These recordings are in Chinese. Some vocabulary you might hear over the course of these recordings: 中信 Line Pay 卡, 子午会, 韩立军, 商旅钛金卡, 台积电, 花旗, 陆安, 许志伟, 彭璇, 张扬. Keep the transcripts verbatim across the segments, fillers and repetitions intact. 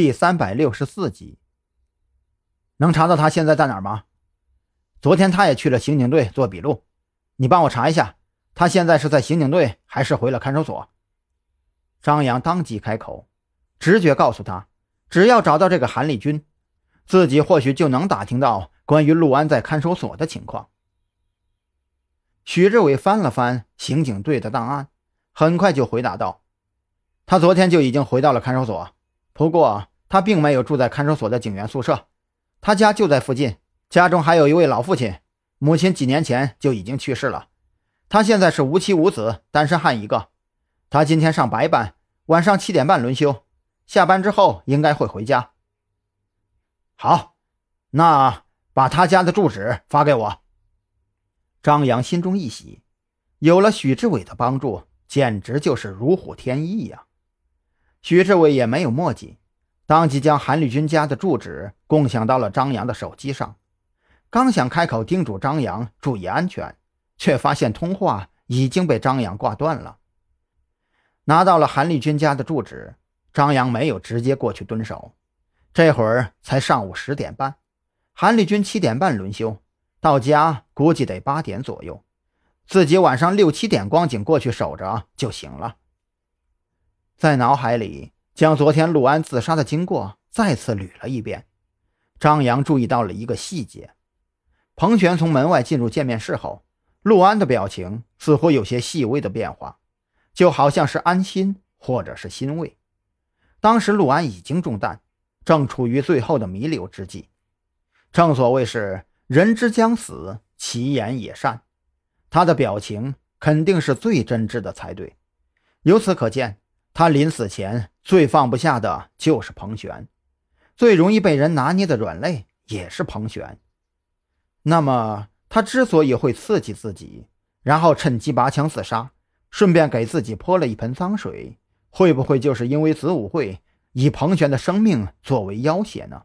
第三百六十四集。能查到他现在在哪儿吗？昨天他也去了刑警队做笔录，你帮我查一下，他现在是在刑警队还是回了看守所？张扬当即开口，直觉告诉他，只要找到这个韩立军，自己或许就能打听到关于陆安在看守所的情况。许志伟翻了翻刑警队的档案，很快就回答道，他昨天就已经回到了看守所，不过他并没有住在看守所的警员宿舍，他家就在附近，家中还有一位老父亲，母亲几年前就已经去世了，他现在是无妻无子，单身汉一个。他今天上白班，晚上七点半轮休，下班之后应该会回家。好，那把他家的住址发给我。张扬心中一喜，有了许志伟的帮助，简直就是如虎添翼呀、啊！许志伟也没有墨迹，当即将韩立军家的住址共享到了张扬的手机上。刚想开口叮嘱张扬注意安全，却发现通话已经被张扬挂断了。拿到了韩立军家的住址，张扬没有直接过去蹲守，这会儿才上午十点半，韩立军七点半轮休，到家估计得八点左右，自己晚上六七点光景过去守着就行了。在脑海里将昨天陆安自杀的经过再次捋了一遍，张扬注意到了一个细节，彭璇从门外进入见面室后，陆安的表情似乎有些细微的变化，就好像是安心或者是欣慰。当时陆安已经中弹，正处于最后的弥留之际，正所谓是人之将死，其言也善，他的表情肯定是最真挚的才对。由此可见，他临死前最放不下的就是彭璇，最容易被人拿捏的软肋也是彭璇。那么他之所以会刺激自己，然后趁机拔枪自杀，顺便给自己泼了一盆脏水，会不会就是因为子午会以彭璇的生命作为要挟呢？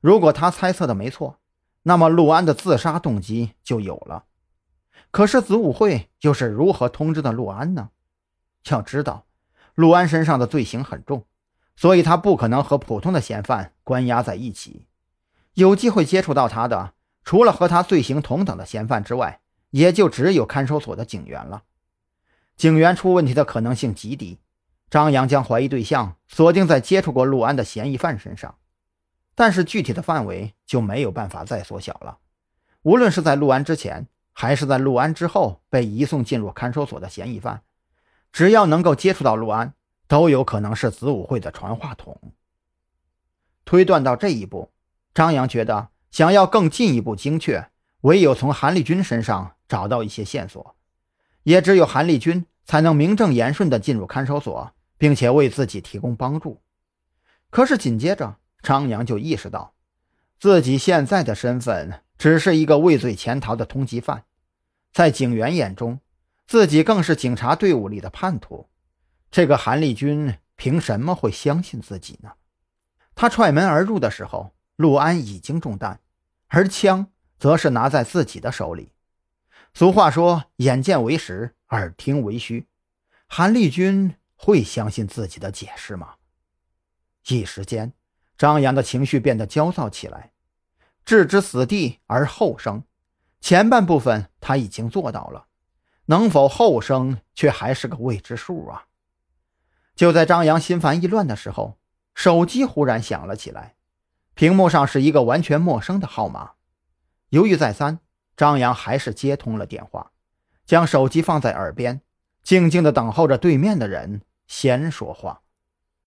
如果他猜测的没错，那么陆安的自杀动机就有了。可是子午会又是如何通知的陆安呢？要知道，陆安身上的罪行很重，所以他不可能和普通的嫌犯关押在一起。有机会接触到他的，除了和他罪行同等的嫌犯之外，也就只有看守所的警员了。警员出问题的可能性极低，张扬将怀疑对象锁定在接触过陆安的嫌疑犯身上，但是具体的范围就没有办法再缩小了。无论是在陆安之前还是在陆安之后被移送进入看守所的嫌疑犯，只要能够接触到陆安，都有可能是子午会的传话筒。推断到这一步，张扬觉得想要更进一步精确，唯有从韩立军身上找到一些线索，也只有韩立军才能名正言顺地进入看守所，并且为自己提供帮助。可是紧接着，张扬就意识到，自己现在的身份只是一个畏罪潜逃的通缉犯，在警员眼中，自己更是警察队伍里的叛徒。这个韩立军凭什么会相信自己呢？他踹门而入的时候，陆安已经中弹，而枪则是拿在自己的手里。俗话说，眼见为实，耳听为虚，韩立军会相信自己的解释吗？一时间，张扬的情绪变得焦躁起来。置之死地而后生，前半部分他已经做到了，能否后生却还是个未知数啊。就在张扬心烦意乱的时候，手机忽然响了起来，屏幕上是一个完全陌生的号码。犹豫再三，张扬还是接通了电话，将手机放在耳边，静静地等候着对面的人先说话。